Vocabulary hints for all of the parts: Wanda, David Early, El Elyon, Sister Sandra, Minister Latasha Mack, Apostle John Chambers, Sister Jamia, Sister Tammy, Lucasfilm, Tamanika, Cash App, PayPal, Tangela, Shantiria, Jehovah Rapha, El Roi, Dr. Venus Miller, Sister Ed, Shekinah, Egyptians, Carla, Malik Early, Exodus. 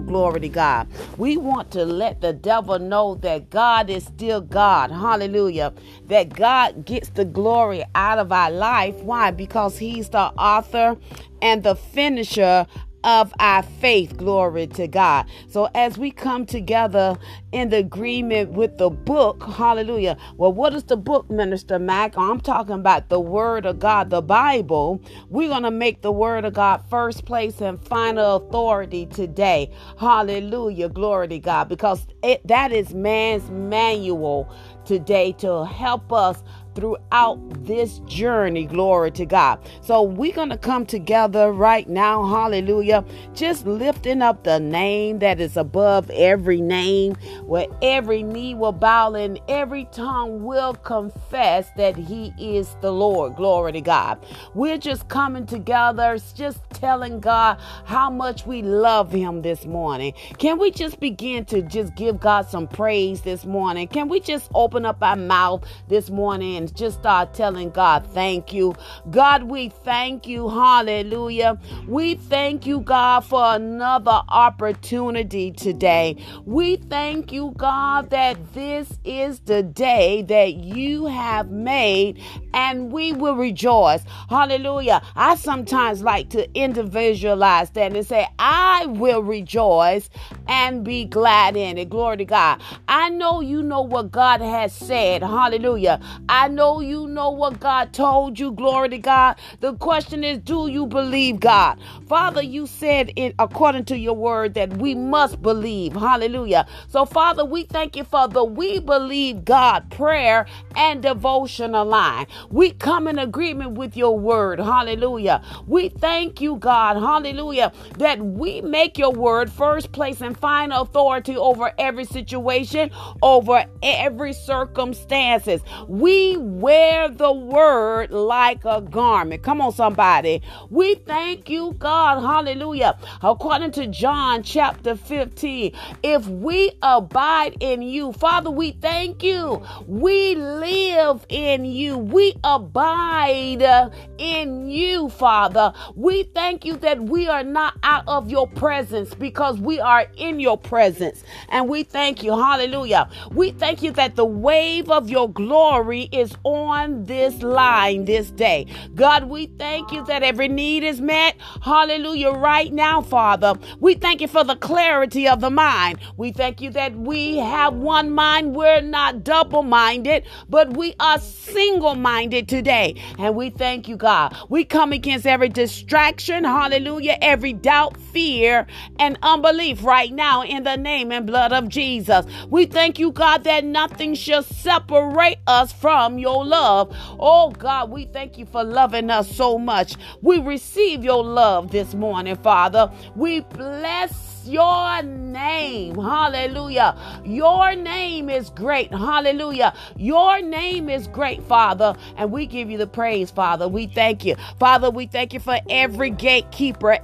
people. Glory to God. We want to let the devil know that God is still God. Hallelujah. That God gets the glory out of our life. Why? Because he's the author and the finisher of our faith. Glory to God. So as we come together in the agreement with the book, hallelujah. Well, what is the book, Minister Mack? I'm talking about the Word of God, the Bible. We're going to make the Word of God first place and final authority today. Hallelujah. Glory to God. Because that is man's manual today to help us throughout this journey. Glory to God. So we're going to come together right now. Hallelujah. Just lifting up the name that is above every name, where every knee will bow and every tongue will confess that he is the Lord. Glory to God. We're just coming together, just telling God how much we love him this morning. Can we just begin to just give God some praise this morning? Can we just open up our mouth this morning and just start telling God, thank you. God, we thank you. Hallelujah. We thank you, God, for another opportunity today. We thank you, God, that this is the day that you have made and we will rejoice. Hallelujah. I sometimes like to individualize that and say, I will rejoice and be glad in it. Glory to God. I know you know what God has said. Hallelujah. I know you know what God told you. Glory to God. The question is, do you believe God? Father, you said it according to your word that we must believe. Hallelujah. So Father, we thank you for the We Believe God prayer and devotional line. We come in agreement with your word. Hallelujah. We thank you, God. Hallelujah. That we make your word first place and final authority over every situation, over every circumstances. We wear the word like a garment. Come on, somebody. We thank you, God. Hallelujah. According to John chapter 15, if we abide in you, Father, we thank you. We live in you. We abide in you, Father. We thank you that we are not out of your presence because we are in your presence. And we thank you. Hallelujah. We thank you that the wave of your glory is on this line this day. God, we thank you that every need is met. Hallelujah. Right now, Father, we thank you for the clarity of the mind. We thank you that we have one mind. We're not double-minded, but we are single-minded today. And we thank you, God. We come against every distraction. Hallelujah. Every doubt, fear, and unbelief right now in the name and blood of Jesus. We thank you, God, that nothing shall separate us from your love. Oh God, we thank you for loving us so much. We receive your love this morning, Father. We bless your name. Hallelujah. Your name is great. Hallelujah. Your name is great, Father. And we give you the praise, Father. We thank you. Father, we thank you for every gatekeeper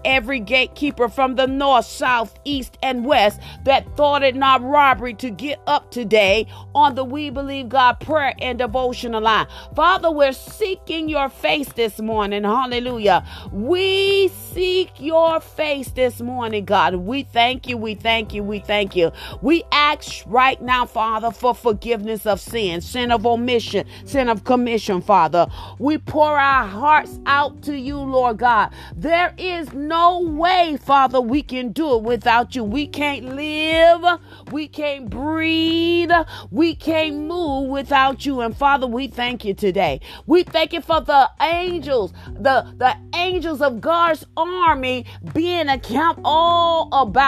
from the north, south, east, and west that thwarted not robbery to get up today on the We Believe God prayer and devotional line. Father, we're seeking your face this morning. Hallelujah. We seek your face this morning, God. We thank you. We thank you. We thank you. We ask right now, Father, for forgiveness of sin, sin of omission, sin of commission, Father. We pour our hearts out to you, Lord God. There is no way, Father, we can do it without you. We can't live. We can't breathe. We can't move without you. And Father, we thank you today. We thank you for the angels, the angels of God's army being account all about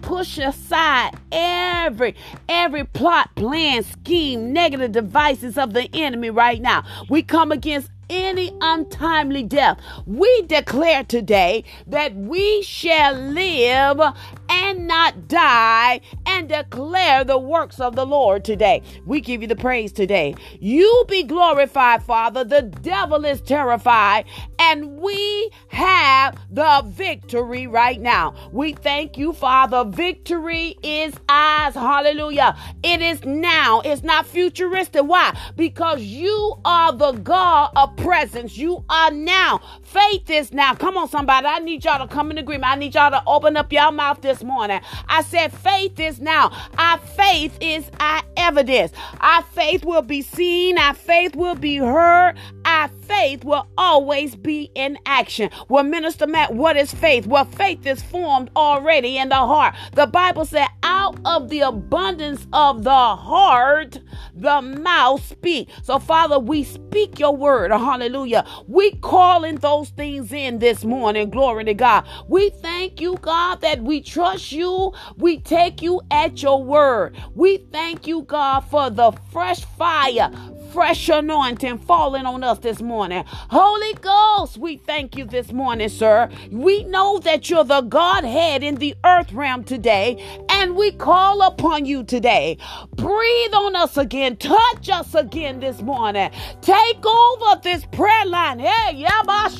push aside every plot, plan, scheme, negative devices of the enemy right now. We come against any untimely death. We declare today that we shall live and not die and declare the works of the Lord today. We give you the praise today. You be glorified, Father. The devil is terrified and we have have the victory right now. We thank you, Father. Victory is ours. Hallelujah. It is now. It's not futuristic. Why? Because you are the God of presence. You are now. Faith is now. Come on, somebody. I need y'all to come in agreement. I need y'all to open up your mouth this morning. I said faith is now. Our faith is our evidence. Our faith will be seen. Our faith will be heard. Our faith will always be in action. Well, Minister Matt, what is faith? Well, faith is formed already in the heart. The Bible said, out of the abundance of the heart, the mouth speak. So, Father, we speak your word. Hallelujah. We calling those things in this morning. Glory to God. We thank you, God, that we trust you. We take you at your word. We thank you, God, for the fresh fire, fresh anointing falling on us this morning. Holy Ghost, we thank you this morning, sir. We know that you're the Godhead in the earth realm today, and we call upon you today. Breathe on us again. Touch us again this morning. Take over this prayer line. God,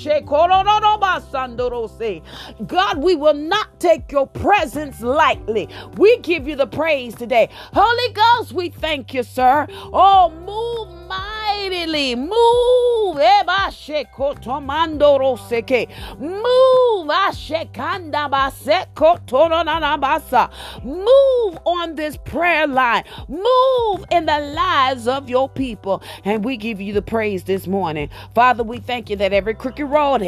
we will not take your presence lightly. We give you the praise today. Holy Ghost, we thank you, sir. Oh, move mightily, move, move on this prayer line, move in the lives of your people, and we give you the praise this morning. Father, we thank you that every crooked road,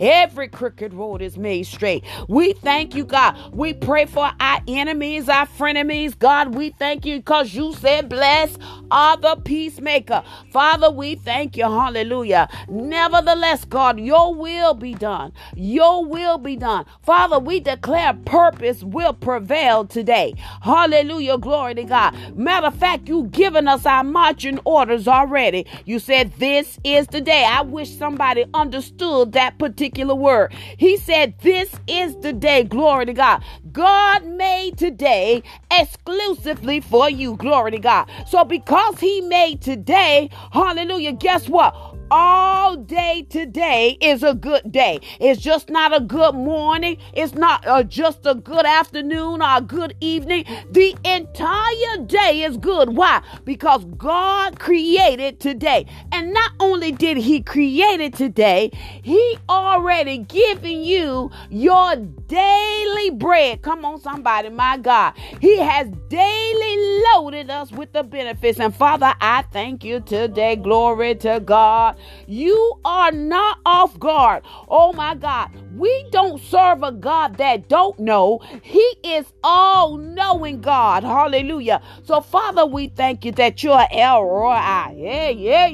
every crooked road is made straight. We thank you, God. We pray for our enemies, our frenemies. God, we thank you because you said blessed are the peacemaker. Father, we thank you. Hallelujah. Nevertheless, God, your will be done. Your will be done. Father, we declare purpose will prevail today. Hallelujah. Glory to God. Matter of fact, you've given us our marching orders already. You said this is the day. I wish somebody understood that particular word. He said this is the day. Glory to God. God made today exclusively for you. Glory to God. So because he made today, hallelujah, guess what? All day today is a good day. It's just not a good morning. It's not just a good afternoon or a good evening. The entire day is good. Why? Because God created today. And not only did he create it today, he already given you your daily bread. Come on, somebody. My God. He has daily loaded us with the benefits. And Father, I thank you today. Glory to God. You are not off guard. Oh my God. We don't serve a God that don't know. He is all-knowing God. Hallelujah. So, Father, we thank you that you are El Roi. Yeah.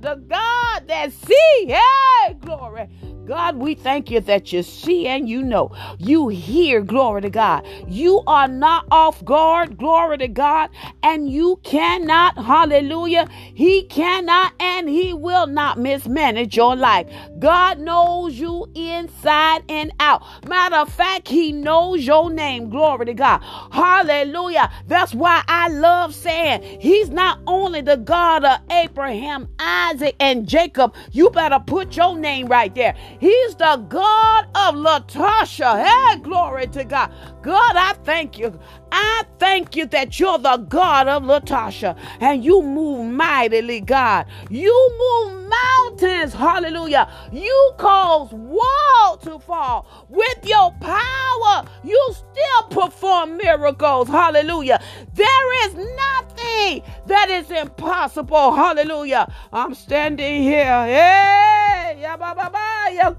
The God that see. Hey, glory. God, we thank you that you see and you know. You hear, glory to God. You are not off guard, glory to God. And you cannot, hallelujah, he cannot and he will not mismanage your life. God knows you inside and out. Matter of fact, he knows your name, glory to God. Hallelujah. That's why I love saying he's not only the God of Abraham, Isaac, and Jacob. You better put your name right there. He's the God of Latasha. Hey, glory to God. God, I thank you. I thank you that you're the God of Latasha. And you move mightily, God. You move mountains. Hallelujah. You cause walls to fall. With your power, you still perform miracles. Hallelujah. There is nothing that is impossible. Hallelujah. I'm standing here. Hey, yeah, bye, bye, bye. Oh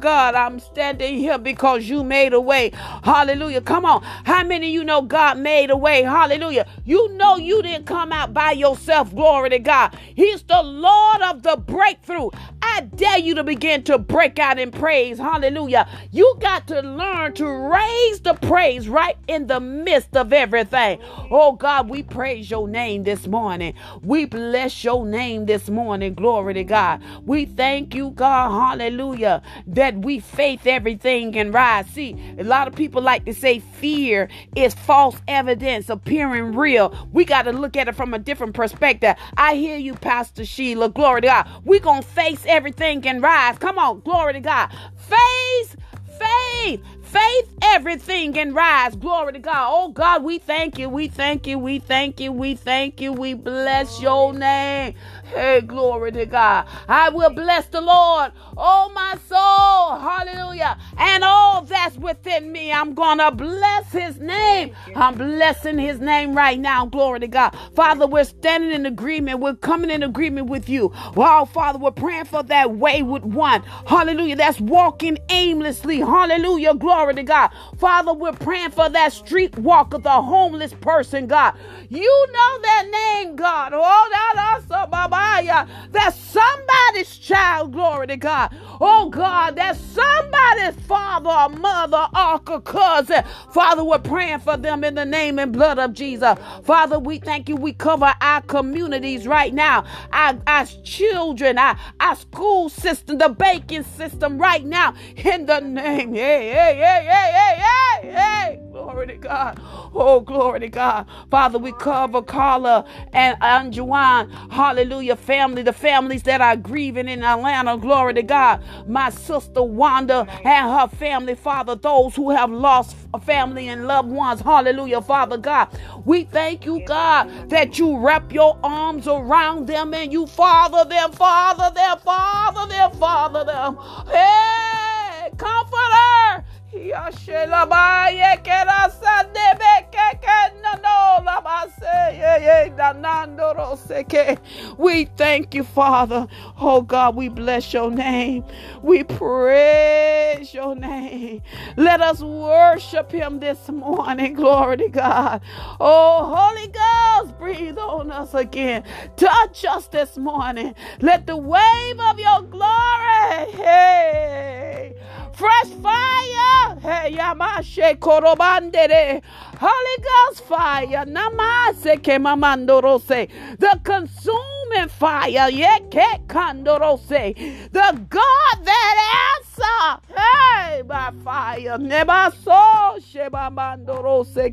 God, I'm standing here because you made a way. Hallelujah. Come on. How many of you know God made a way? Hallelujah. You know you didn't come out by yourself. Glory to God. He's the Lord of the breakthrough. I dare you to begin to break out in praise. Hallelujah. You got to learn to raise the praise right in the midst of everything. Oh God, we praise your name this morning. We bless your your name this morning. Glory to God. We thank you, God. Hallelujah. That we faith everything can rise. See, a lot of people like to say fear is false evidence appearing real. We got to look at it from a different perspective. I hear you, Pastor Sheila. Glory to God. We're going to face everything can rise. Come on. Glory to God. Faith, everything can rise. Glory to God. Oh God, we thank you. We thank you. We thank you. We thank you. We bless your name. Hey, glory to God. I will bless the Lord. Oh my soul. Hallelujah. And all that's within me, I'm going to bless his name. I'm blessing his name right now. Glory to God. Father, we're standing in agreement. We're coming in agreement with you. Wow, Father, we're praying for that wayward one. Hallelujah. That's walking aimlessly. Hallelujah. Glory to God. Father, we're praying for that street walker, the homeless person, God. You know that name, God. Oh, that's somebody's child. Glory to God. Oh, God, that's somebody's father or mother, uncle, cousin. Father, we're praying for them in the name and blood of Jesus. Father, we thank you. We cover our communities right now, our children, our school system, the banking system right now in the name. Hey. Glory to God. Oh, glory to God. Father, we cover Carla and Anjuan. Hallelujah. Family, the families that are grieving in Atlanta. Glory to God. My sister Wanda and her family, Father, those who have lost family and loved ones. Hallelujah, Father God. We thank you, God, that you wrap your arms around them and you father them. Hey, comforter. We thank you, Father. Oh God, we bless your name. We praise your name. Let us worship him this morning. Glory to God. Oh, Holy Ghost, breathe on us again. Touch us this morning. Let the wave of your glory, hey, fresh fire. Hey, Yamashe Korobandere. Holy Ghost fire. Namase Kemamandorose. The consuming fire. Yeke Kandorose. The God that answers. Hey, by fire. Nebaso Shebamandorose.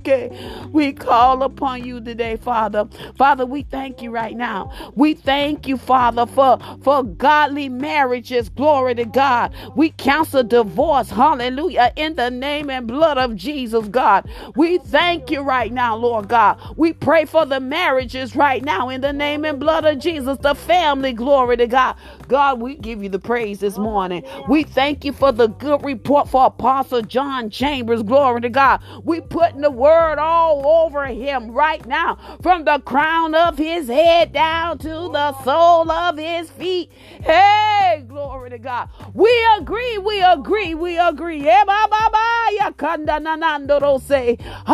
We call upon you today, Father. Father, we thank you right now. We thank you, Father, for godly marriages. Glory to God. We counsel divorce. Hallelujah. In the name and blood of Jesus, God. We thank you right now, Lord God. We pray for the marriages right now in the name and blood of Jesus, the family, glory to God. God, we give you the praise this morning. We thank you for the good report for Apostle John Chambers, glory to God. We putting the word all over him right now, from the crown of his head down to the sole of his feet. Hey, glory to God. We agree.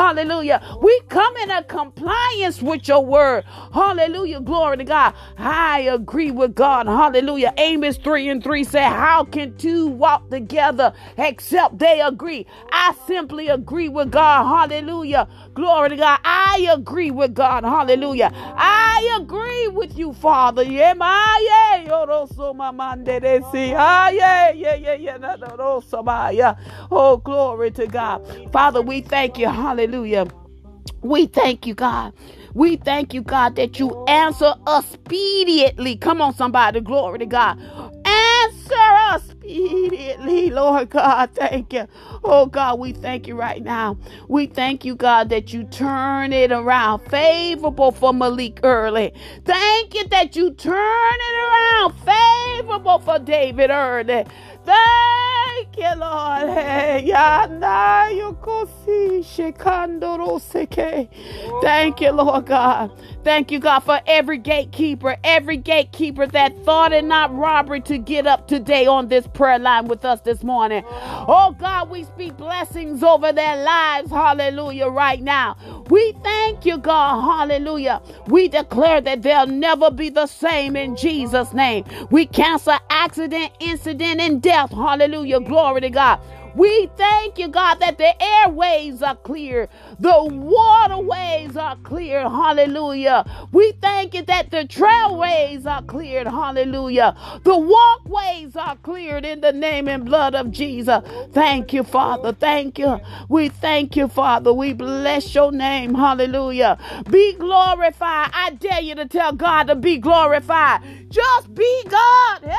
Hallelujah. We come in a compliance with your word. Hallelujah. Glory to God. I agree with God. Hallelujah. Amos 3:3 said, how can two walk together except they agree? I simply agree with God. Hallelujah. Glory to God. I agree with God. Hallelujah. I agree with you, Father. Oh, glory to God. Father, we thank you. Hallelujah. We thank you, God. We thank you, God, that you answer us speedily. Come on, somebody. Glory to God. Answer us immediately, Lord God. Thank you. Oh God, we thank you right now. We thank you, God, that you turn it around favorable for Malik Early. Thank you that you turn it around favorable for David Early. Thank you, Lord. Thank you, Lord God. Thank you, God, for every gatekeeper that thought it not robbery to get up today on this prayer line with us this morning. Oh, God, we speak blessings over their lives. Hallelujah. Right now. We thank you, God. Hallelujah. We declare that they'll never be the same in Jesus' name. We cancel accident, incident, and death. Hallelujah. Glory to God. We thank you, God, that the airways are clear. The waterways are cleared. Hallelujah. We thank you that the trailways are cleared. Hallelujah. The walkways are cleared in the name and blood of Jesus. Thank you, Father. Thank you. We thank you, Father. We bless your name. Hallelujah. Be glorified. I dare you to tell God to be glorified. Just be God.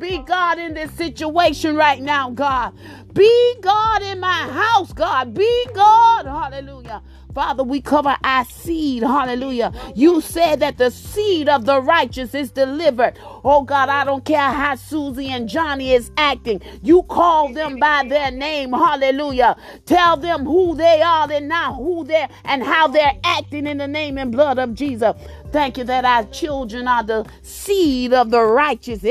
Be God in this situation right now, God. Be God in my house, God. Be God. Hallelujah. Father, we cover our seed. Hallelujah. You said that the seed of the righteous is delivered. Oh, God, I don't care how Susie and Johnny is acting. You call them by their name. Hallelujah. Tell them who they are and not who they're and how they're acting in the name and blood of Jesus. Thank you that our children are the seed of the righteous.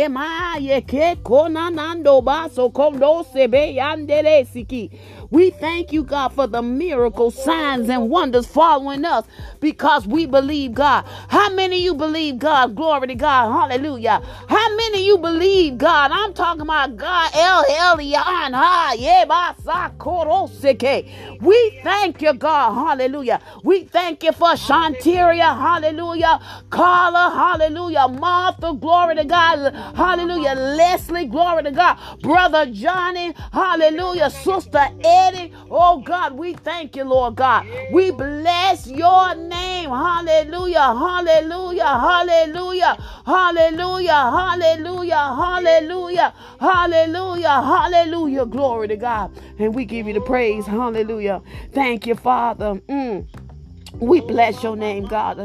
We thank you, God, for the miracles, signs, and wonders following us because we believe God. How many of you believe God? Glory to God. Hallelujah. How many of you believe God? I'm talking about God. El Elyon. We thank you, God. Hallelujah. We thank you for Shantiria. Hallelujah. Carla. Hallelujah. Martha. Glory to God. Hallelujah. Leslie. Glory to God. Brother Johnny. Hallelujah. Sister Ed. Oh God, we thank you, Lord God. We bless your name. Hallelujah, hallelujah, hallelujah, hallelujah, hallelujah, hallelujah, hallelujah, hallelujah. Glory to God. And we give you the praise. Hallelujah. Thank you, Father. We bless your name, God.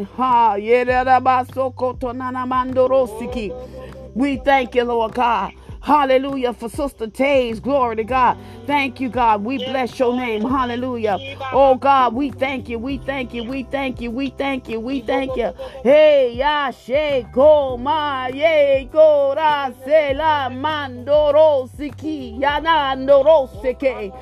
We thank you, Lord God. Hallelujah for Sister Taze. Glory to God. Thank you, God. We bless your name. Hallelujah. Oh, God, we thank you. We thank you. We thank you. We thank you. We thank you. Hey, yashe koma ye kora se la mandorosiki yanandorosike.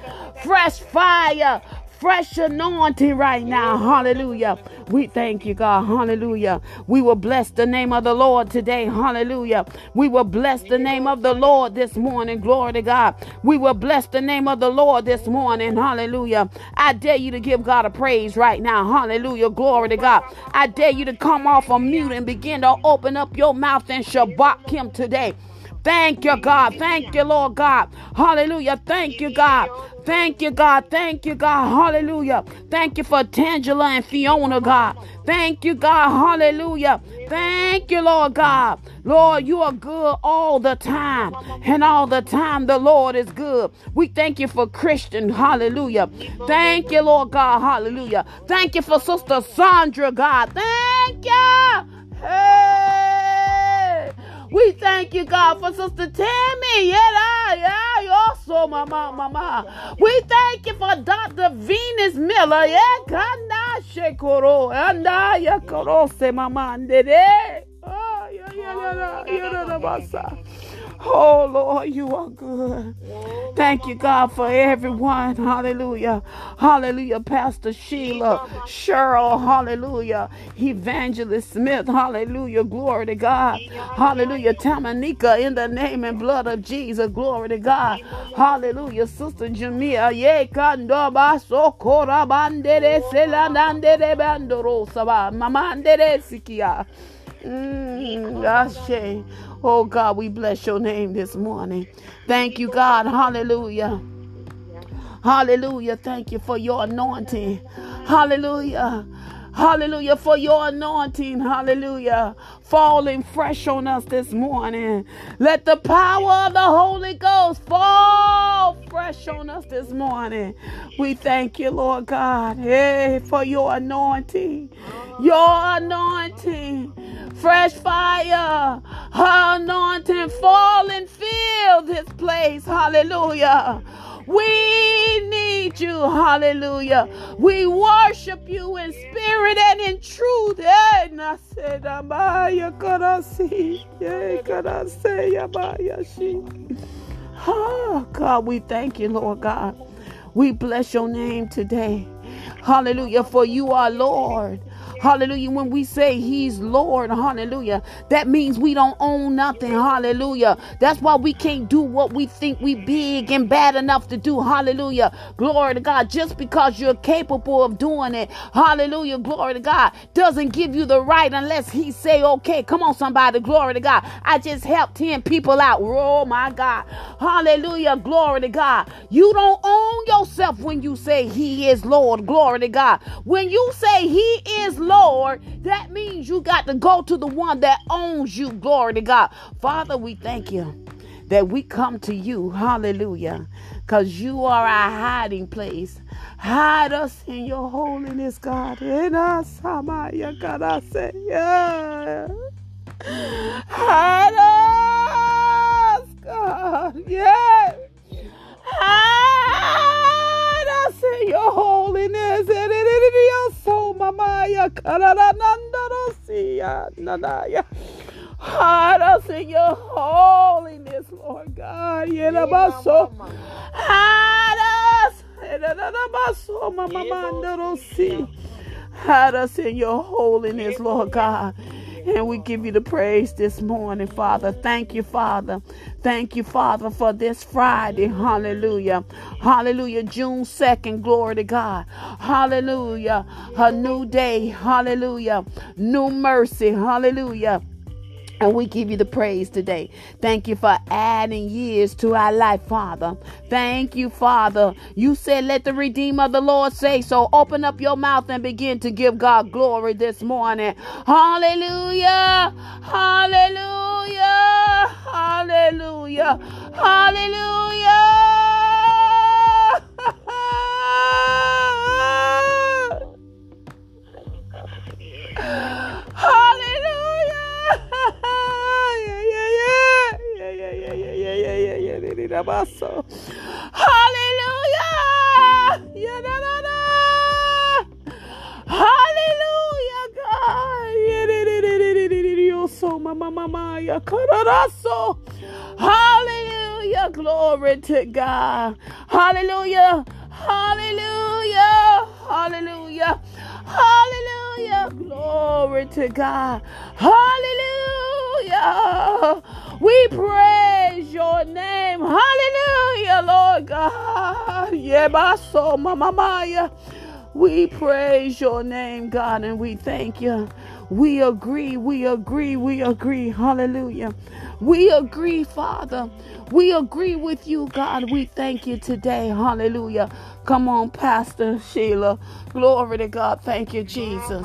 Fresh fire. Fresh anointing right now. Hallelujah. We thank you, God. Hallelujah. We will bless the name of the Lord today. Hallelujah. We will bless the name of the Lord this morning. Glory to God. We will bless the name of the Lord this morning. Hallelujah. I dare you to give God a praise right now. Hallelujah. Glory to God. I dare you to come off a mute and begin to open up your mouth and shabak him today. Thank you, God. Thank you, Lord God. Hallelujah. Thank you, God. Thank you, God. Thank you, God. Hallelujah. Thank you for Tangela and Fiona, God. Thank you, God. Hallelujah. Thank you, Lord God. Lord, you are good all the time. And all the time, the Lord is good. We thank you for Christian. Hallelujah. Thank you, Lord God. Hallelujah. Thank you for Sister Sandra, God. Thank you. Hey. We thank you, God, for Sister Tammy. We thank you for Dr. Venus Miller. Oh, Lord, you are good. Thank you, God, for everyone. Hallelujah. Hallelujah. Pastor Sheila Cheryl. Hallelujah. Evangelist Smith. Hallelujah. Glory to God. Hallelujah. Tamanika, in the name and blood of Jesus. Glory to God. Hallelujah. Sister Jamia. Oh, God, we bless your name this morning. Thank you, God. Hallelujah. Hallelujah. Thank you for your anointing. Hallelujah. Hallelujah for your anointing. Hallelujah. Falling fresh on us this morning. Let the power of the Holy Ghost fall fresh on us this morning. We thank you, Lord God, for your anointing. Your anointing. Fresh fire. Her anointing. Fall and fill this place. Hallelujah. We need you. Hallelujah. We worship you in spirit and in truth. Oh, God, we thank you, Lord God. We bless your name today. Hallelujah, for you are Lord. Hallelujah. When we say he's Lord, hallelujah, that means we don't own nothing. Hallelujah. That's why we can't do what we think we big and bad enough to do. Hallelujah. Glory to God. Just because you're capable of doing it, hallelujah, glory to God, doesn't give you the right unless he say, okay. Come on, somebody. Glory to God. I just helped 10 people out. Oh my God. Hallelujah. Glory to God. You don't own yourself when you say he is Lord. Glory to God. When you say he is Lord, that means you got to go to the one that owns you. Glory to God. Father, we thank you that we come to you. Hallelujah. Because you are our hiding place. Hide us in your holiness, God. In us, God, I say, yeah. Hide us, God. Yeah. Hide us in your holiness. And it is your soul, Mama. Hide us in your holiness, Lord God. Hide us. Hide us in your holiness, Lord God. And we give you the praise this morning, Father. Thank you, Father. Thank you, Father, for this Friday. Hallelujah. Hallelujah. June 2nd. Glory to God. Hallelujah. A new day. Hallelujah. New mercy. Hallelujah. And we give you the praise today. Thank you for adding years to our life, Father. Thank you, Father. You said, let the Redeemer of the Lord say so. Open up your mouth and begin to give God glory this morning. Hallelujah. Hallelujah. Hallelujah. Hallelujah. Hallelujah. Hallelujah. Yeah, da, da, da. Hallelujah, God. Hallelujah. Glory to God. Hallelujah. Hallelujah. Hallelujah. Hallelujah. Glory to God. Hallelujah. We praise your name. Hallelujah, Lord God. Yeah, my soul, Mama Maya. We praise your name, God, and we thank you. We agree, we agree. Hallelujah. We agree, Father. We agree with you, God. We thank you today. Hallelujah. Come on, Pastor Sheila. Glory to God. Thank you, Jesus.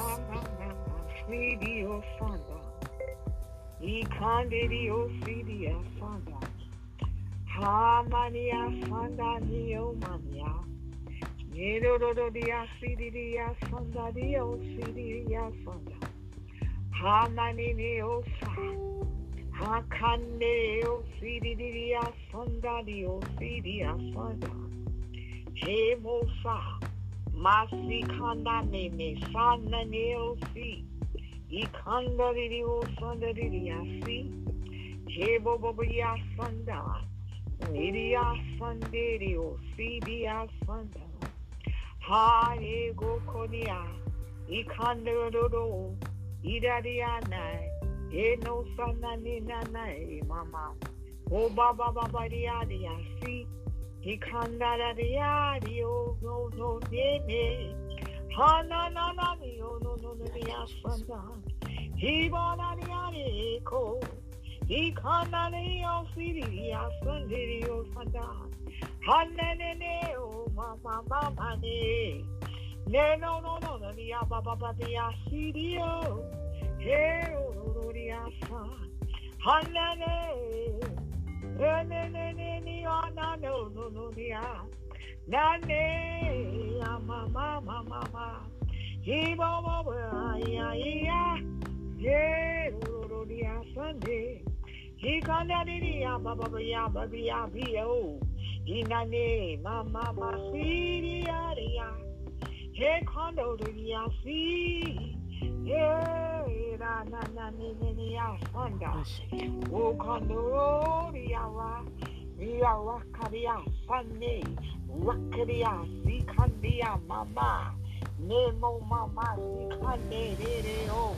Nemo mama sikande re o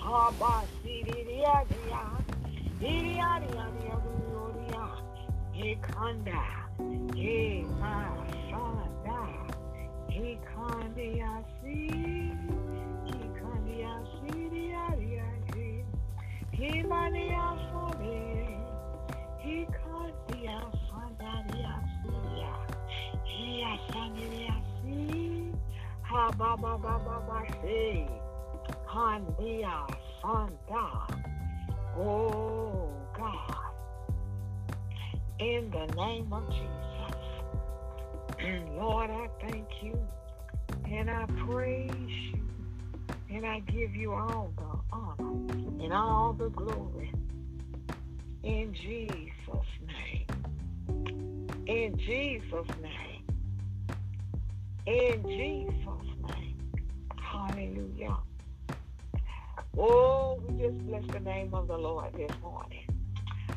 haba siriya dia iriya dia dia gloria ekanda e masanda ekandia siriya dia himania sode ekandia sandaria siriya iya sandaria si ha ba ba ba ba si kandia sanda. Oh God, in the name of Jesus, Lord, I thank you and I praise you and I give you all the honor and all the glory in Jesus' name. In Jesus' name. In Jesus' name. Hallelujah. Oh, we just bless the name of the Lord this morning.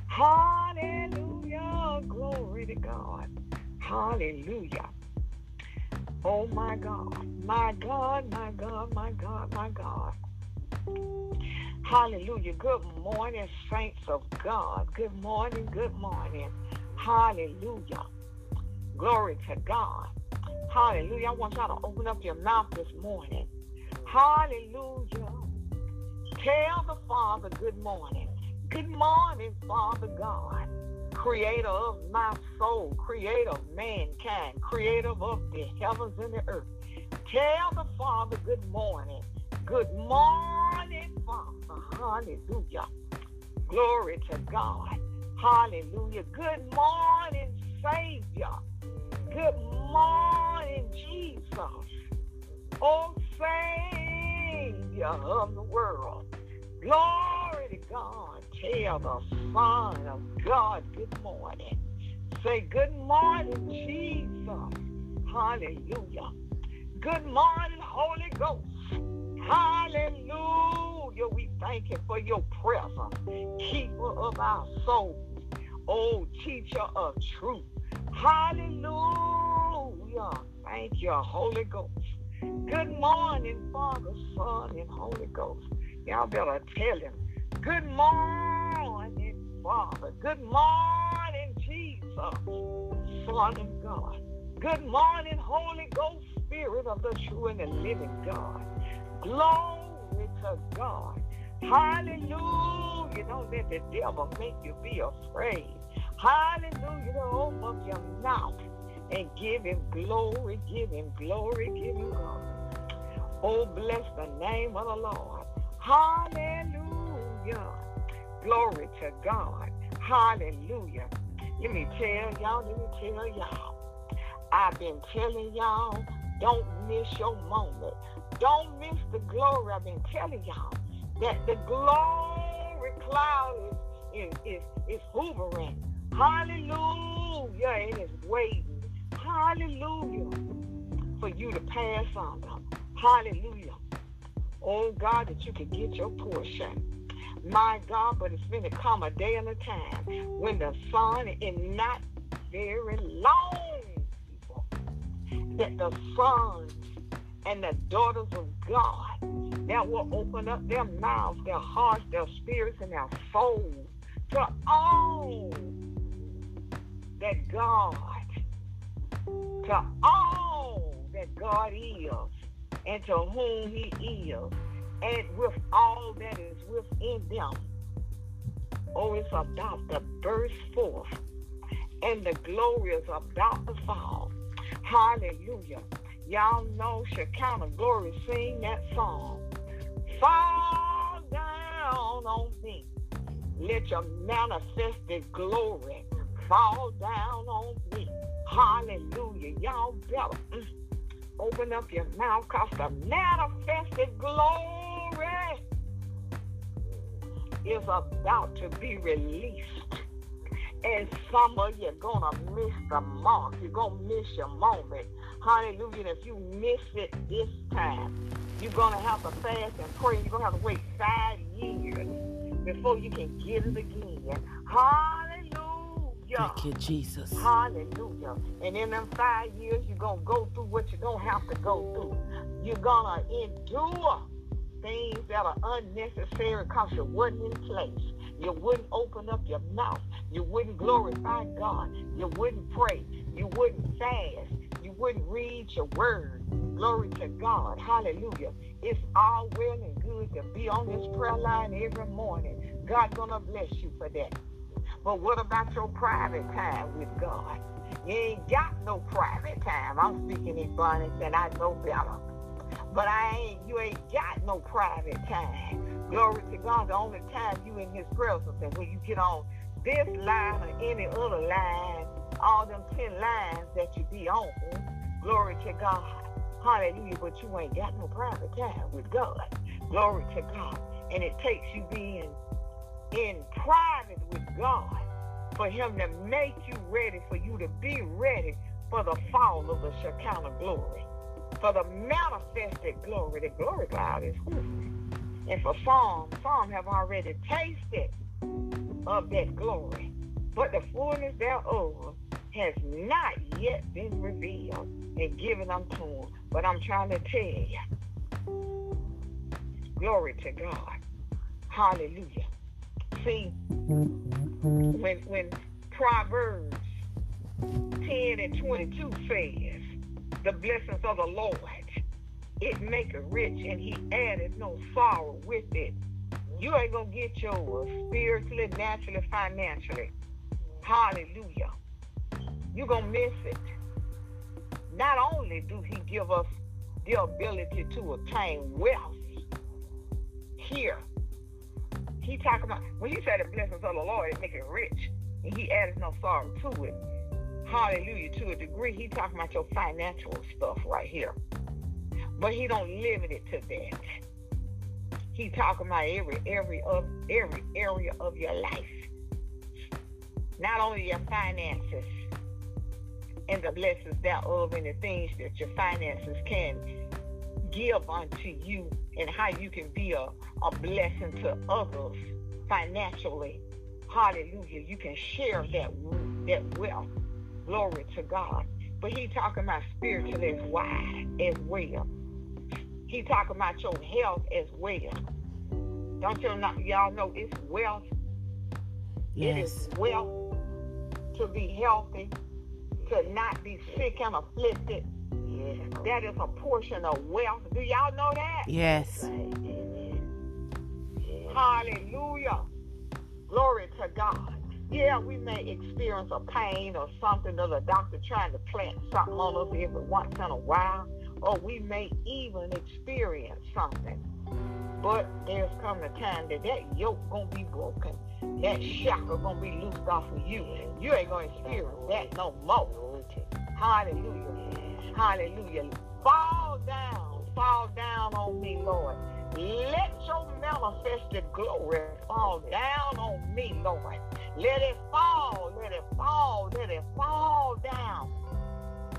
Hallelujah. Glory to God. Hallelujah. Oh, my God. My God, my God, my God, my God. Hallelujah. Good morning, saints of God. Good morning, good morning. Hallelujah. Glory to God. Hallelujah. I want y'all to open up your mouth this morning. Hallelujah. Tell the Father, good morning. Good morning, Father God, creator of my soul, creator of mankind, creator of the heavens and the earth. Tell the Father, good morning. Good morning, Father. Hallelujah. Glory to God. Hallelujah. Good morning, Savior. Good morning, Jesus. Oh, Savior of the world. Glory to God. Tell the Son of God, good morning. Say, good morning, Jesus. Hallelujah. Good morning, Holy Ghost. Hallelujah. We thank you for your presence, keeper of our souls. Oh, teacher of truth. Hallelujah. Thank you, Holy Ghost. Good morning, Father, Son, and Holy Ghost. Y'all better tell him, good morning, Father. Good morning, Jesus, Son of God. Good morning, Holy Ghost, Spirit of the true and the living God. Glory to God. Hallelujah. Don't let the devil make you be afraid. Hallelujah. Open up your mouth and give him glory, give him glory, give him glory. Oh, bless the name of the Lord. Hallelujah. Glory to God. Hallelujah. Let me tell y'all. I've been telling y'all, don't miss your moment. Don't miss the glory. I've been telling y'all that the glory cloud is hovering. Hallelujah. And it's waiting. Hallelujah. For you to pass on. Hallelujah. Oh, God, that you can get your portion. My God, but it's been to come a day and a time when the sun is not very long, people, that the sons and the daughters of God that will open up their mouths, their hearts, their spirits, and their souls to all that God, to all that God is, and to whom he is, and with all that is within them. Oh, it's about to burst forth, and the glory is about to fall. Hallelujah. Y'all know Shekinah Glory sing that song. Fall down on me. Let your manifested glory fall down on me. Hallelujah. Y'all better open up your mouth, cause the manifested glory is about to be released. And some of you are going to miss the mark. You're going to miss your moment. Hallelujah. And if you miss it this time, you're going to have to fast and pray. You're going to have to wait 5 years before you can get it again. Hallelujah. God. Thank you, Jesus. Hallelujah. And in them 5 years, you're going to go through what you're going to have to go through. You're going to endure things that are unnecessary because you wasn't in place. You wouldn't open up your mouth. You wouldn't glorify God. You wouldn't pray. You wouldn't fast. You wouldn't read your word. Glory to God. Hallelujah. It's all well and good to be on this prayer line every morning. God's going to bless you for that. But what about your private time with God? You ain't got no private time. I'm speaking in abundance and I know better. But you ain't got no private time. Glory to God. The only time you in his presence and when you get on this line or any other line, all them 10 lines that you be on, glory to God. Hallelujah, but you ain't got no private time with God. Glory to God. And it takes you being in private with God for him to make you ready, for you to be ready for the fall of the Shekinah glory, for the manifested glory. The glory cloud is hovering. And for some have already tasted of that glory, but the fullness thereof has not yet been revealed and given unto him. But I'm trying to tell you, glory to God. Hallelujah. See, when Proverbs 10 and 22 says, the blessings of the Lord, it maketh rich, and he added no sorrow with it. You ain't going to get yours spiritually, naturally, financially. Hallelujah. You're going to miss it. Not only do he give us the ability to attain wealth here, he talking about, when he said the blessings of the Lord, it make it rich, and he added no sorrow to it. Hallelujah, to a degree, he talking about your financial stuff right here. But he don't limit it to that. He talking about every area of your life. Not only your finances, and the blessings thereof, and the things that your finances can give unto you, and how you can be a blessing to others financially. Hallelujah. You can share that wealth. Glory to God. But he talking about spiritually as well. He talking about your health as well. Don't y'all know it's wealth? Yes. It is wealth to be healthy, to not be sick and afflicted. Yes. That is a portion of wealth. Do y'all know that? Yes. Hallelujah. Glory to God. Yeah, we may experience a pain or something, or the doctor trying to plant something on us every once in a while, or we may even experience something. But there's come a time that yoke going to be broken. That shackle going to be loosed off of you. You ain't going to experience that no more. Hallelujah. Hallelujah. Fall down on me, Lord. Let your manifested glory fall down on me, Lord. Let it fall, let it fall, let it fall down.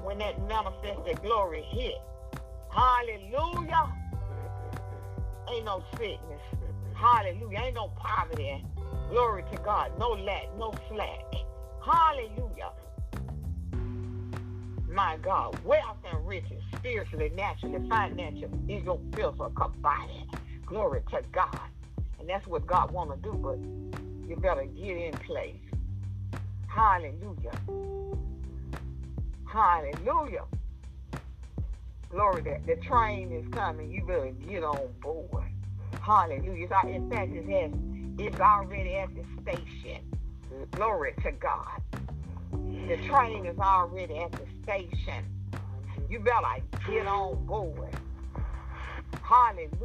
When that manifested glory hit, hallelujah, ain't no sickness. Hallelujah, ain't no poverty. Glory to God, no lack, no slack. Hallelujah. My God, wealth and riches, spiritually, naturally, financially, is your filter body. Glory to God. And that's what God want to do, but you better get in place. Hallelujah. Hallelujah. Glory to God. The train is coming. You better get on board. Hallelujah. In fact, it's already at the station. Glory to God. The train is already at the station. You better get on board. Hallelujah.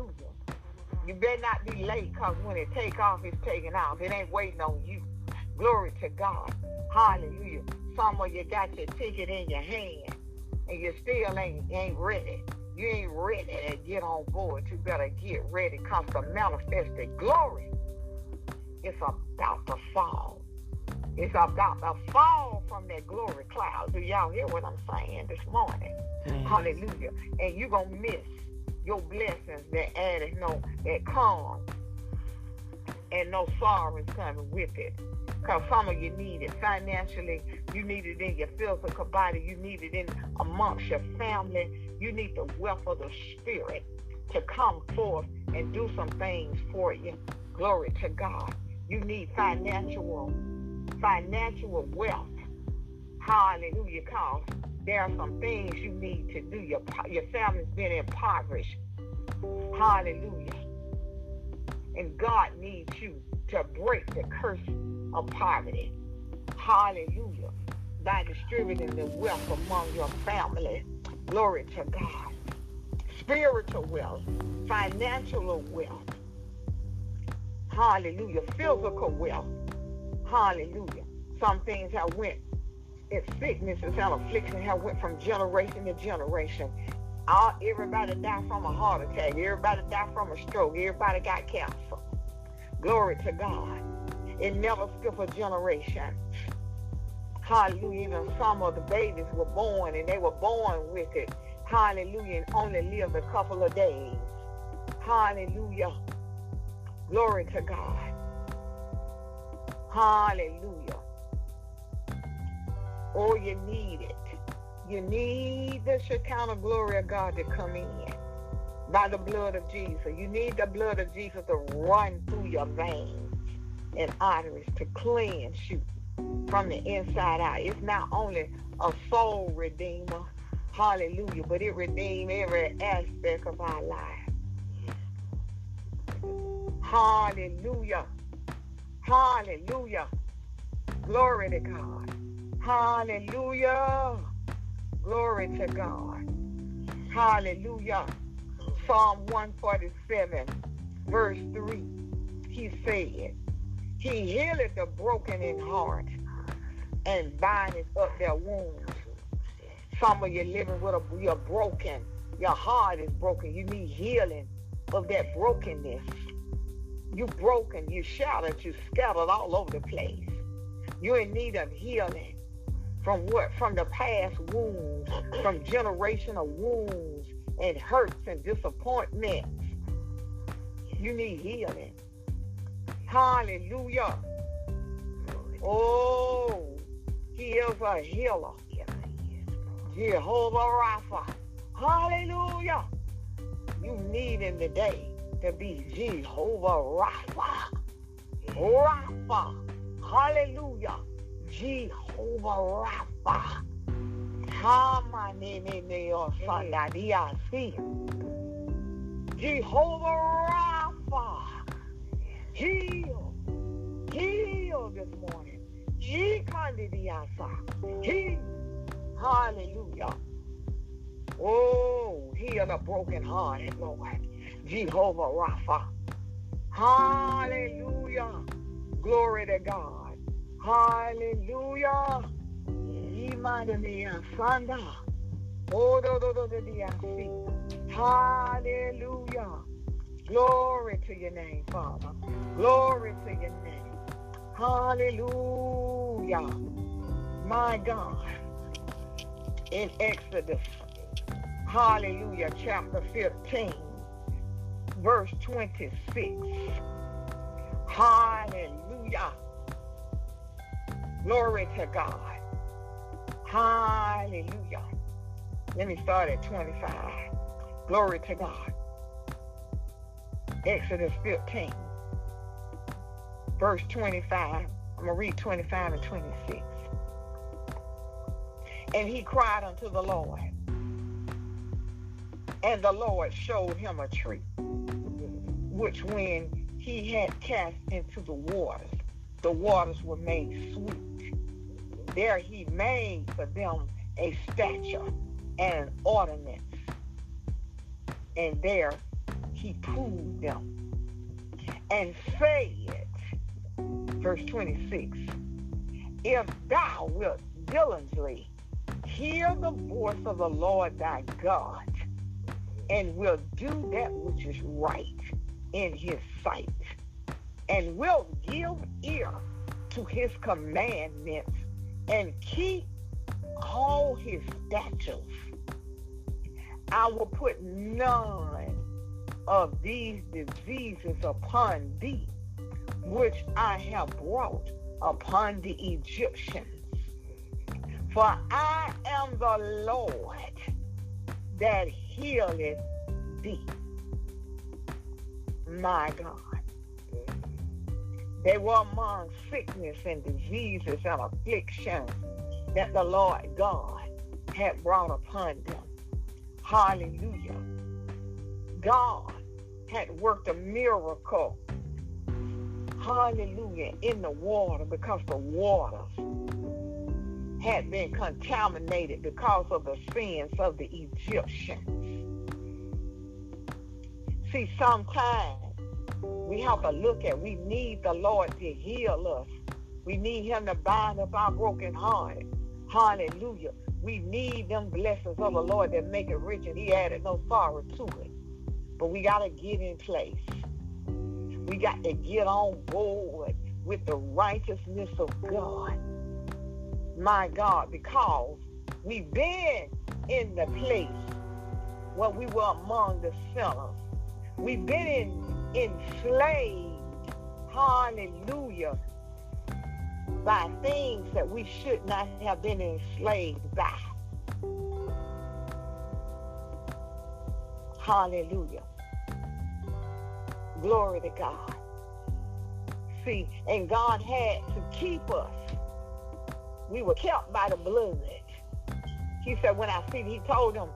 You better not be late, because when it take off, it's taking off. It ain't waiting on you. Glory to God. Hallelujah. Some of you got your ticket in your hand, and you still ain't ready. You ain't ready to get on board. You better get ready, because the manifested glory is about to fall. It's about to fall from that glory cloud. Do y'all hear what I'm saying this morning? Mm-hmm. Hallelujah. And you're going to miss your blessings that come and no sorrow is coming with it. because some of you need it financially, you need it in your physical body, you need it in amongst your family. You need the wealth of the Spirit to come forth and do some things for you. Glory to God. You need financial wealth. Hallelujah. Cause there are some things you need to do. Your family's been impoverished. Hallelujah. And God needs you to break the curse of poverty. Hallelujah. By distributing the wealth among your family. Glory to God. Spiritual wealth, financial wealth. Hallelujah. Physical wealth. Hallelujah. Some things have went, if sicknesses and affliction have went from generation to generation. Everybody died from a heart attack. Everybody died from a stroke. Everybody got cancer. Glory to God. It never skipped a generation. Hallelujah. Even some of the babies were born, and they were born with it. Hallelujah. And only lived a couple of days. Hallelujah. Glory to God. Hallelujah. Oh, you need it. You need the Shekinah glory of God to come in by the blood of Jesus. You need the blood of Jesus to run through your veins and arteries to cleanse you from the inside out. It's not only a soul redeemer, hallelujah, but it redeems every aspect of our life. Hallelujah. Hallelujah. Glory to God. Hallelujah. Glory to God. Hallelujah. Psalm 147, verse 3. He said, He healeth the broken in heart and bindeth up their wounds. Some of you living with you're broken. Your heart is broken. You need healing of that brokenness. You broken. You shattered. You scattered all over the place. You're in need of healing. From what? From the past wounds, from generational wounds and hurts and disappointments. You need healing. Hallelujah. Oh, He is a healer. Jehovah Rapha. Hallelujah. You need Him today to be Jehovah Rapha. Rapha. Hallelujah. Jehovah Rapha. Jehovah Rapha. Heal. Heal this morning. Heal. Hallelujah. Oh, heal the broken hearted, Lord. Jehovah Rapha. Hallelujah. Glory to God. Hallelujah. Hallelujah. Glory to your name, Father. Glory to your name. Hallelujah. My God. In Exodus, hallelujah, chapter 15, verse 26. Hallelujah. Glory to God. Hallelujah. Let me start at 25. Glory to God. Exodus 15, verse 25. I'm going to read 25 and 26. And he cried unto the Lord, and the Lord showed him a tree, which when he had cast into the waters were made sweet. There he made for them a stature and an ordinance, and there he proved them, and said, verse 26, if thou wilt diligently hear the voice of the Lord thy God, and wilt do that which is right in his sight, and wilt give ear to his commandments, and keep all his statutes, I will put none of these diseases upon thee, which I have brought upon the Egyptians. For I am the Lord that healeth thee. My God. They were among sickness and diseases and afflictions that the Lord God had brought upon them. Hallelujah. God had worked a miracle. Hallelujah. In the water, because the waters had been contaminated because of the sins of the Egyptians. See, sometimes we have to look at, we need the Lord to heal us. We need him to bind up our broken heart. Hallelujah. We need them blessings of the Lord that make it rich, and he added no sorrow to it. But we got to get in place. We got to get on board with the righteousness of God. My God, because we've been in the place where we were among the sinners. We've been enslaved, hallelujah, by things that we should not have been enslaved by. Hallelujah. Glory to God. See, and God had to keep us. We were kept by the blood. He said, when I see, he told them,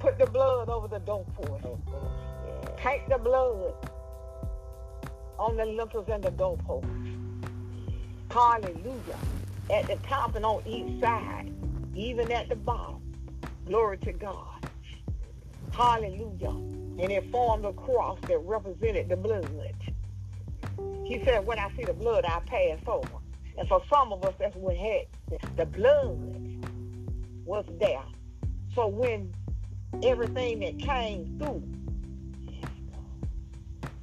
put the blood over the doorpost. Take the blood on the lintels and the doorposts. Hallelujah. At the top and on each side, even at the bottom. Glory to God. Hallelujah. And it formed a cross that represented the blood. He said, when I see the blood, I pass over. And for some of us, that's what happened. The blood was there. So when everything that came through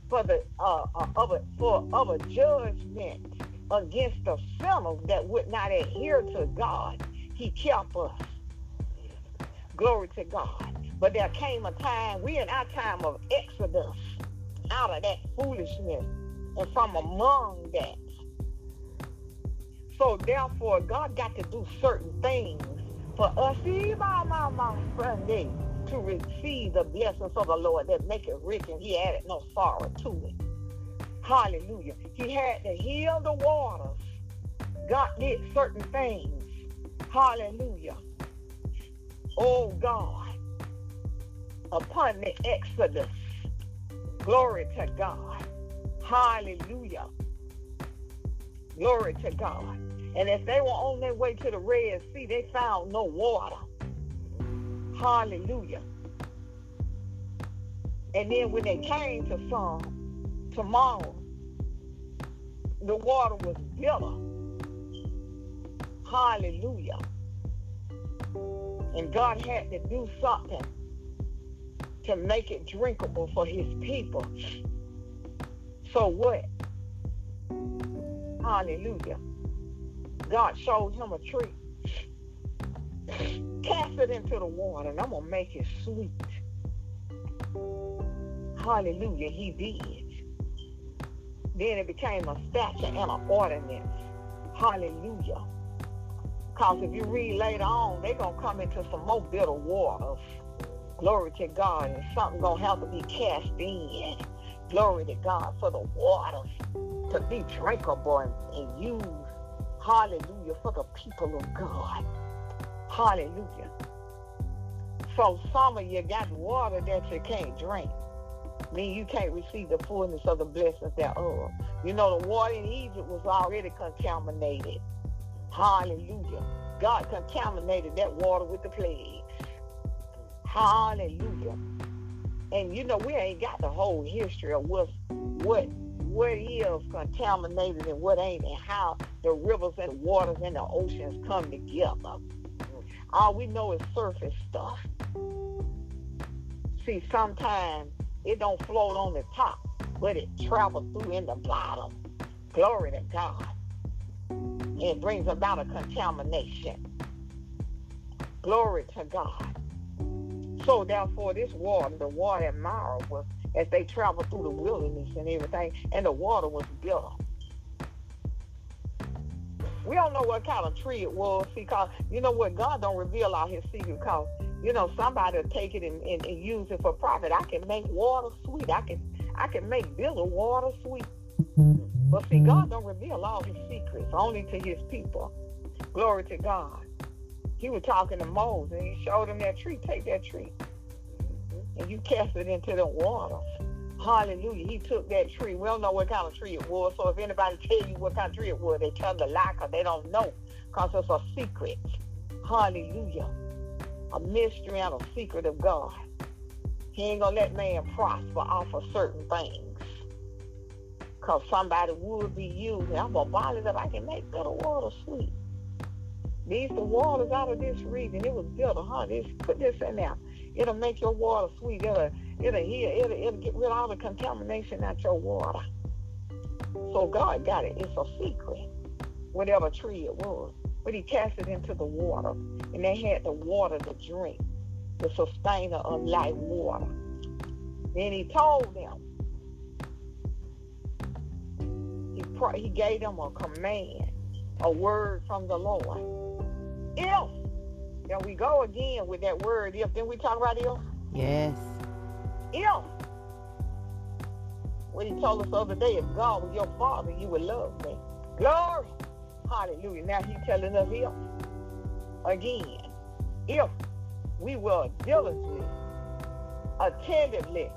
for a judgment against the sinners that would not adhere to God, he kept us. Glory to God. But there came a time, we in our time of Exodus, out of that foolishness and from among that. So therefore, God got to do certain things for us, even my Sunday, to receive the blessings of the Lord that make it rich, and he added no sorrow to it. Hallelujah. He had to heal the waters. God did certain things. Hallelujah. Oh God, upon the Exodus. Glory to God. Hallelujah. Glory to God. And as they were on their way to the Red Sea, they found no water. Hallelujah. And then when they came to Psalm, tomorrow, the water was bitter. Hallelujah. And God had to do something to make it drinkable for his people. So what? Hallelujah. God showed him a tree. Cast it into the water, and I'm going to make it sweet. Hallelujah, he did. Then it became a statute and an ordinance. Hallelujah. Because if you read later on, they're going to come into some more bitter waters. Glory to God. And something's going to have to be cast in. Glory to God for the waters to be drinkable and used. Hallelujah, for the people of God. Hallelujah. So some of you got water that you can't drink. I mean, you can't receive the fullness of the blessings thereof. You know, the water in Egypt was already contaminated. Hallelujah. God contaminated that water with the plagues. Hallelujah. And you know, we ain't got the whole history of what is contaminated and what ain't, and how the rivers and the waters and the oceans come together. All we know is surface stuff. See, sometimes it don't float on the top, but it travels through in the bottom. Glory to God. It brings about a contamination. Glory to God. So therefore, this water, the water at Mara, was, as they traveled through the wilderness and everything, and the water was bitter. We don't know what kind of tree it was. See, cause you know what, God don't reveal all his secret, cause you know somebody will take it and use it for profit. I can make water sweet. I can make bitter water sweet. But see, God don't reveal all his secrets, only to his people. Glory to God. He was talking to Moses, and he showed him that tree. Take that tree, and you cast it into the water. Hallelujah. He took that tree. We don't know what kind of tree it was. So if anybody tell you what kind of tree it was, they tell the lie, because they don't know, because it's a secret. Hallelujah. A mystery and a secret of God. He ain't going to let man prosper off of certain things, because somebody would be using. I'm going to bottle it up. I can make bitter water sweet. These the waters out of this region. It was bitter, huh? Put this in there. It'll make your water sweet. It'll get rid of all the contamination out your water. So God got it. It's a secret, whatever tree it was. But he cast it into the water, and they had the water to drink, the sustainer of life water. Then he told them, he gave them a command, a word from the Lord. If, then we go again with that word, if, then we talk about if. Yes. If, what he told us the other day, if God was your father, you would love me. Glory. Hallelujah. Now he's telling us if. Again. If we will diligently, attentively,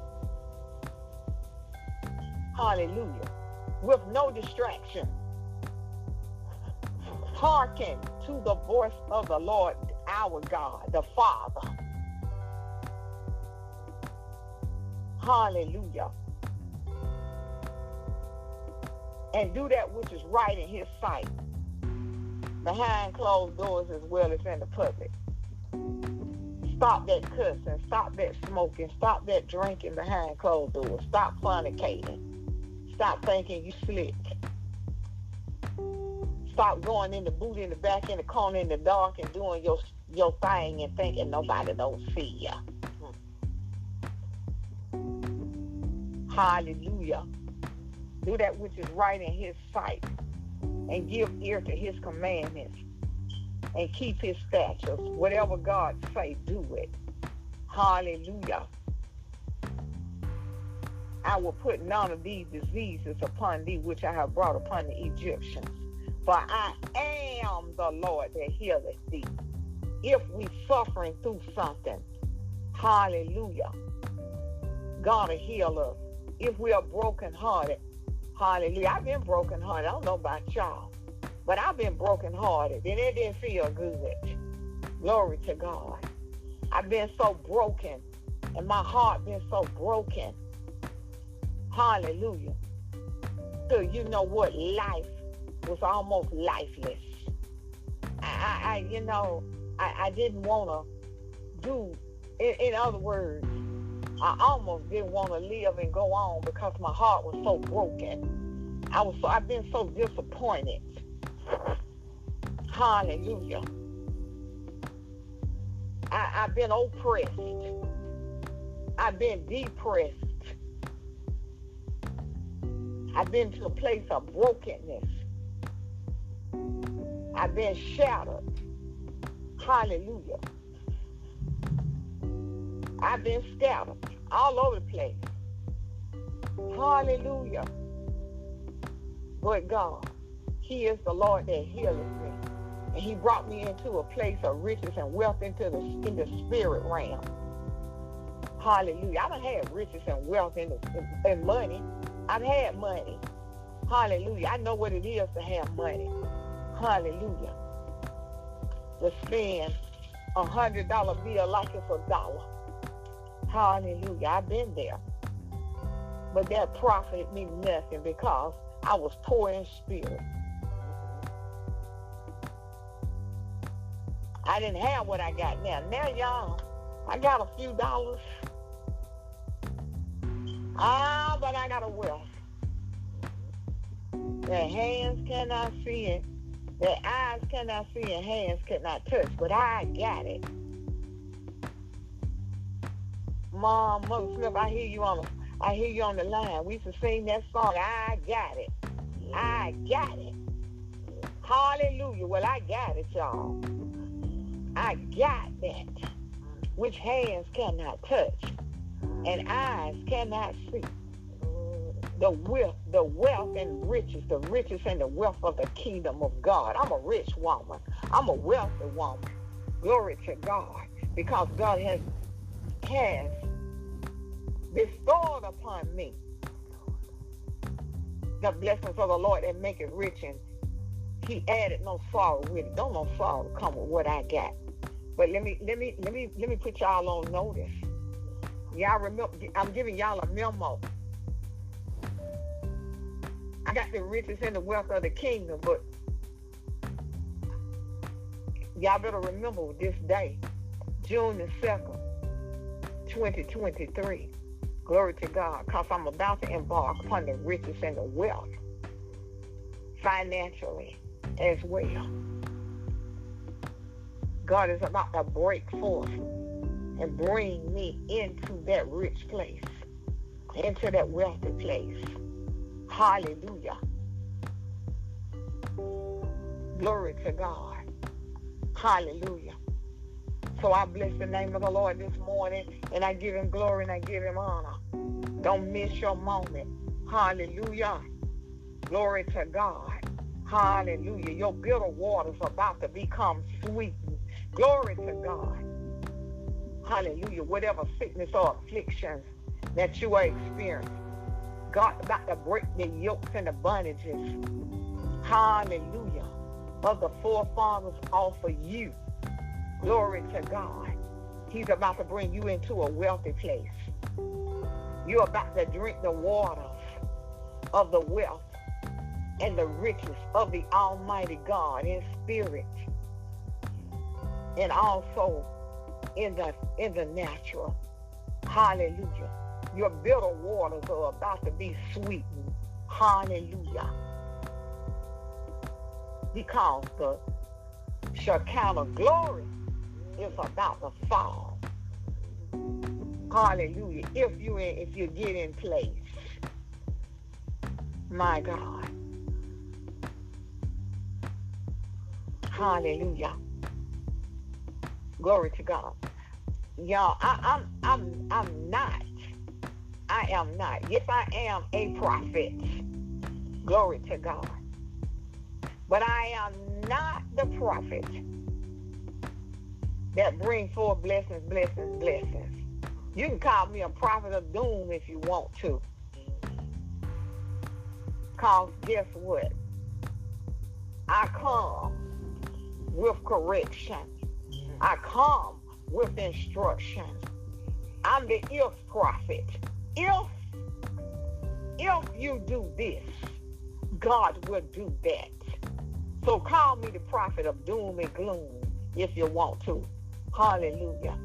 hallelujah, with no distraction, hearken to the voice of the Lord, our God, the Father. Hallelujah. And do that which is right in his sight, behind closed doors as well as in the public. Stop that cussing, stop that smoking, stop that drinking behind closed doors, stop fornicating, stop thinking you slick, stop going in the boot, in the back, in the corner, in the dark, and doing your thing and thinking nobody don't see you. Hallelujah. Do that which is right in his sight, and give ear to his commandments, and keep his statutes. Whatever God say, do it. Hallelujah. I will put none of these diseases upon thee, which I have brought upon the Egyptians. For I am the Lord that healeth thee. If we suffering through something, hallelujah, God will heal us. If we are brokenhearted, hallelujah. I've been brokenhearted. I don't know about y'all, but I've been brokenhearted, and it didn't feel good. Glory to God. I've been so broken, and my heart been so broken. Hallelujah. So you know what? Life was almost lifeless. I didn't want to do. In other words, I almost didn't want to live and go on, because my heart was so broken. I've been so disappointed. Hallelujah. I've been oppressed. I've been depressed. I've been to a place of brokenness. I've been shattered. Hallelujah. I've been scattered all over the place. Hallelujah. But God, he is the Lord that healeth me. And he brought me into a place of riches and wealth in the spirit realm. Hallelujah. I done had riches and wealth and money. I've had money. Hallelujah. I know what it is to have money. Hallelujah. To spend $100 bill like it's $1. Hallelujah. I've been there. But that profited me nothing, because I was poor in spirit. I didn't have what I got now. Now, y'all, I got a few dollars. Ah, but I got a wealth. Their hands cannot see it. Their eyes cannot see, and hands cannot touch. But I got it. Mom, Mother Smith, I hear you on the line. We used to sing that song, I got it. I got it. Hallelujah. Well, I got it, y'all. I got that which hands cannot touch and eyes cannot see. The wealth and riches, the riches and the wealth of the kingdom of God. I'm a rich woman. I'm a wealthy woman. Glory to God. Because God has bestowed upon me the blessings of the Lord that make it rich, and he added no sorrow with it. Don't no sorrow come with what I got. But let me put y'all on notice. Y'all remember, I'm giving y'all a memo. I got the riches and the wealth of the kingdom, but y'all better remember this day, June the 2nd, 2023. Glory to God, because I'm about to embark upon the riches and the wealth financially as well. God is about to break forth and bring me into that rich place, into that wealthy place. Hallelujah. Glory to God. Hallelujah. So I bless the name of the Lord this morning, and I give him glory and I give him honor. Don't miss your moment. Hallelujah. Glory to God. Hallelujah. Your bitter waters are about to become sweet. Glory to God. Hallelujah. Whatever sickness or afflictions that you are experiencing, God about to break the yokes and the bondages. Hallelujah. Of the forefathers all for you. Glory to God. He's about to bring you into a wealthy place. You're about to drink the waters of the wealth and the riches of the Almighty God in spirit and also in the natural. Hallelujah. Your bitter waters are about to be sweetened. Hallelujah. Because the Shekinah glory is about to fall. Hallelujah. If you get in place. My God. Hallelujah. Glory to God. Y'all, I am not. Yes, I am a prophet. Glory to God. But I am not the prophet that brings forth blessings. You can call me a prophet of doom if you want to. Because guess what? I come with correction. I come with instruction. I'm the if prophet. If you do this, God will do that. So call me the prophet of doom and gloom if you want to. Hallelujah.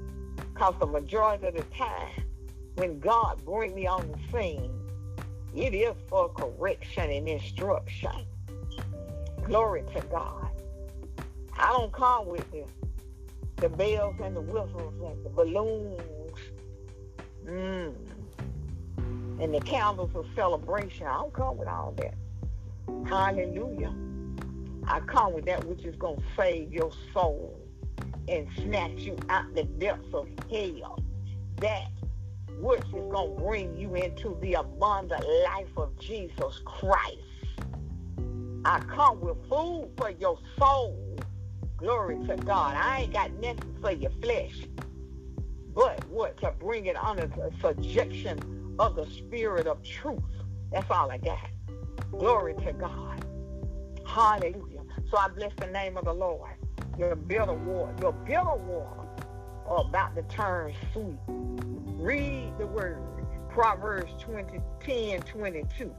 Because the majority of the time when God brings me on the scene, it is for correction and instruction. Glory to God. I don't come with the bells and the whistles and the balloons. And the candles of celebration. I don't come with all that. Hallelujah. I come with that which is going to save your soul and snatch you out the depths of hell. That which is going to bring you into the abundant life of Jesus Christ. I come with food for your soul. Glory to God. I ain't got nothing for your flesh. But what? To bring it under the subjection of the spirit of truth. That's all I got. Glory to God. Hallelujah. So I bless the name of the Lord. Your bitter water are about to turn sweet. Read the word. Proverbs 10:22.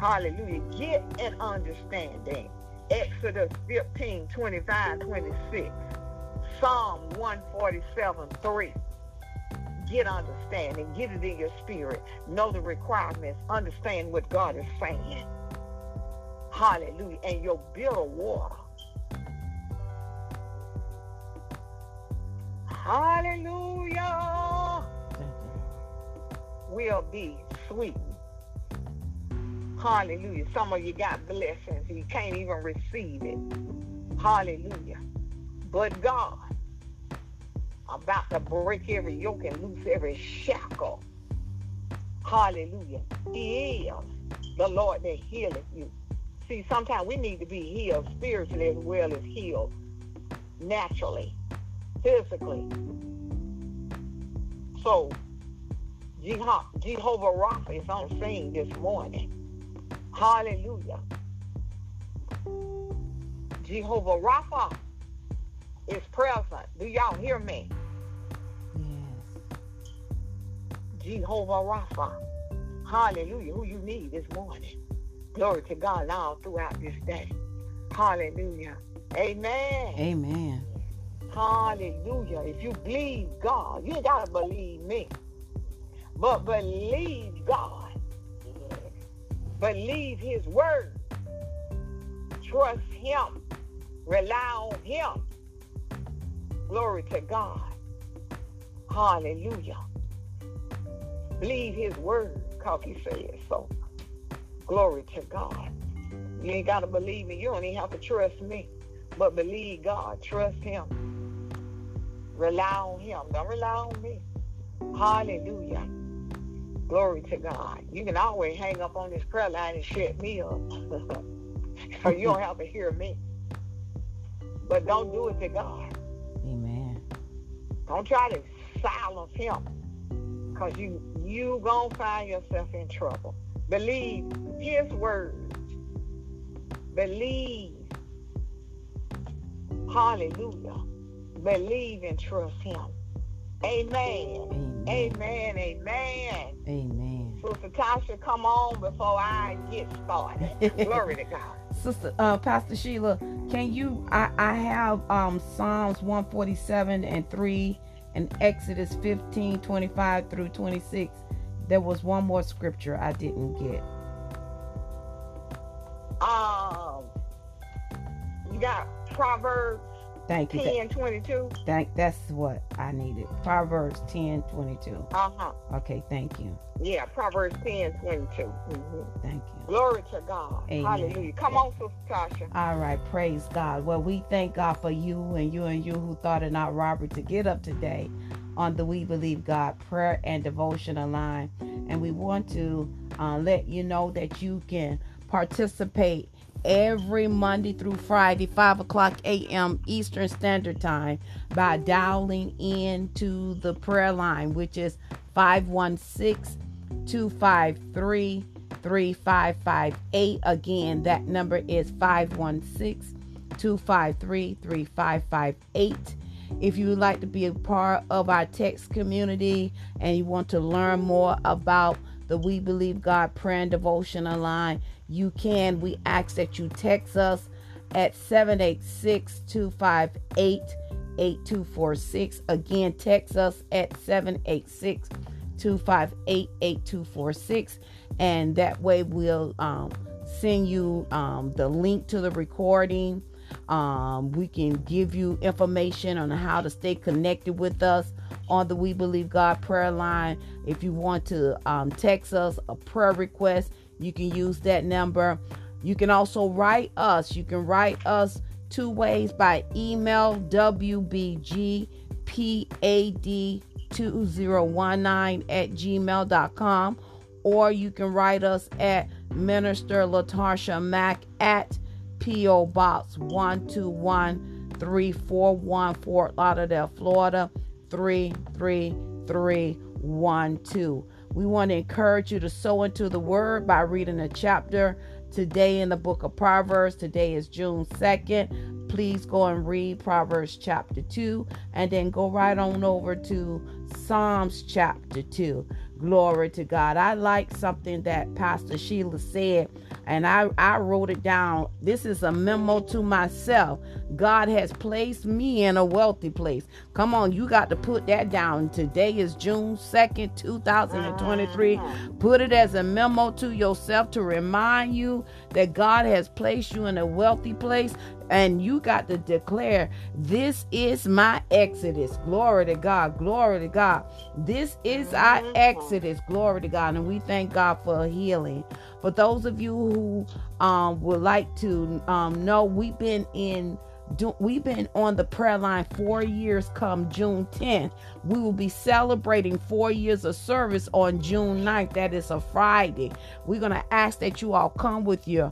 Hallelujah. Get an understanding. Exodus 15:25-26. Psalm 147:3. Get understanding. Get it in your spirit. Know the requirements. Understand what God is saying. Hallelujah. And your bitter water. Hallelujah. Will be sweet. Hallelujah. Some of you got blessings. You can't even receive it. Hallelujah. But God about to break every yoke and loose every shackle. Hallelujah. He is the Lord that healeth you. See, sometimes we need to be healed spiritually as well as healed naturally, physically. So, Jehovah Rapha is on scene this morning. Hallelujah. Jehovah Rapha is present. Do y'all hear me? Yes. Jehovah Rapha. Hallelujah. Who you need this morning. Glory to God all throughout this day. Hallelujah. Amen. Amen. Hallelujah. If you believe God, you gotta believe me. But believe God. Believe his word. Trust him. Rely on him. Glory to God. Hallelujah. Believe his word, because he said so. Glory to God. You ain't got to believe me. You don't even have to trust me. But believe God. Trust him. Rely on him. Don't rely on me. Hallelujah. Glory to God. You can always hang up on this prayer line and shut me up. So you don't have to hear me. But don't do it to God. Amen. Don't try to silence him, because you going to find yourself in trouble. Believe his words. Believe. Hallelujah. Believe and trust him. Amen. Amen. Amen. Amen. Amen. Sister Tasha, come on before I get started. Glory to God. Sister Pastor Sheila, can you? I have Psalms 147:3 and Exodus 15:25-26. There was one more scripture I didn't get. You got Proverbs. Thank you. 10:22. That's what I needed. Proverbs 10:22. Okay, thank you. Yeah, Proverbs 10:22. Thank you. Glory to God. Amen. Hallelujah. Come on, Sister Tasha. All right, praise God. Well, we thank God for you and you and you who thought it not robbery to get up today on the We Believe God prayer and devotional line. And we want to let you know that you can participate every Monday through Friday, 5 o'clock a.m. Eastern Standard Time, by dialing in to the prayer line, which is 516-253-3558. Again, that number is 516-253-3558. If you would like to be a part of our text community and you want to learn more about the We Believe God prayer and devotional line, you can. We ask that you text us at 786-258-8246. Again, text us at 786-258-8246. And that way we'll send you the link to the recording. We can give you information on how to stay connected with us on the We Believe God prayer line. If you want to text us a prayer request, you can use that number. You can also write us. You can write us two ways, by email, wbgpad2019@gmail.com, or you can write us at Minister Latasha Mack at P.O. Box 121341, Fort Lauderdale, Florida 33312. We want to encourage you to sow into the word by reading a chapter today in the book of Proverbs. Today is June 2nd. Please go and read Proverbs chapter 2, and then go right on over to Psalms chapter 2. Glory to God. I like something that Pastor Sheila said, and I wrote it down. This is a memo to myself. God has placed me in a wealthy place. Come on, you got to put that down. Today is June 2nd, 2023. Put it as a memo to yourself to remind you that God has placed you in a wealthy place. And you got to declare, this is my exodus. Glory to God. Glory to God. This is our exodus. Glory to God. And we thank God for healing. For those of you who would like to know, we've been on the prayer line 4 years. Come June 10th, we will be celebrating 4 years of service on June 9th. That is a Friday. We're going to ask that you all come with your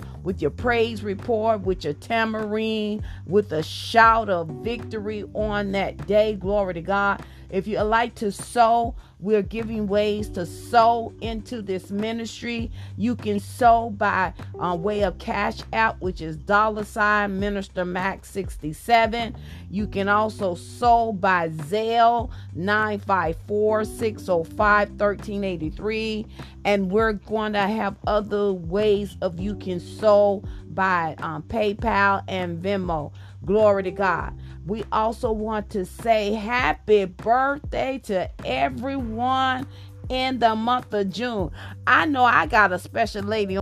praise report, with your tamarind, with a shout of victory on that day. Glory to God. If you like to sow, we're giving ways to sow into this ministry. You can sow by way of Cash App, which is $ Minister Mack 67. You can also sow by Zelle 954-605-1383. And we're going to have other ways of you can sow by PayPal and Venmo. Glory to God. We also want to say happy birthday to everyone in the month of June. I know I got a special lady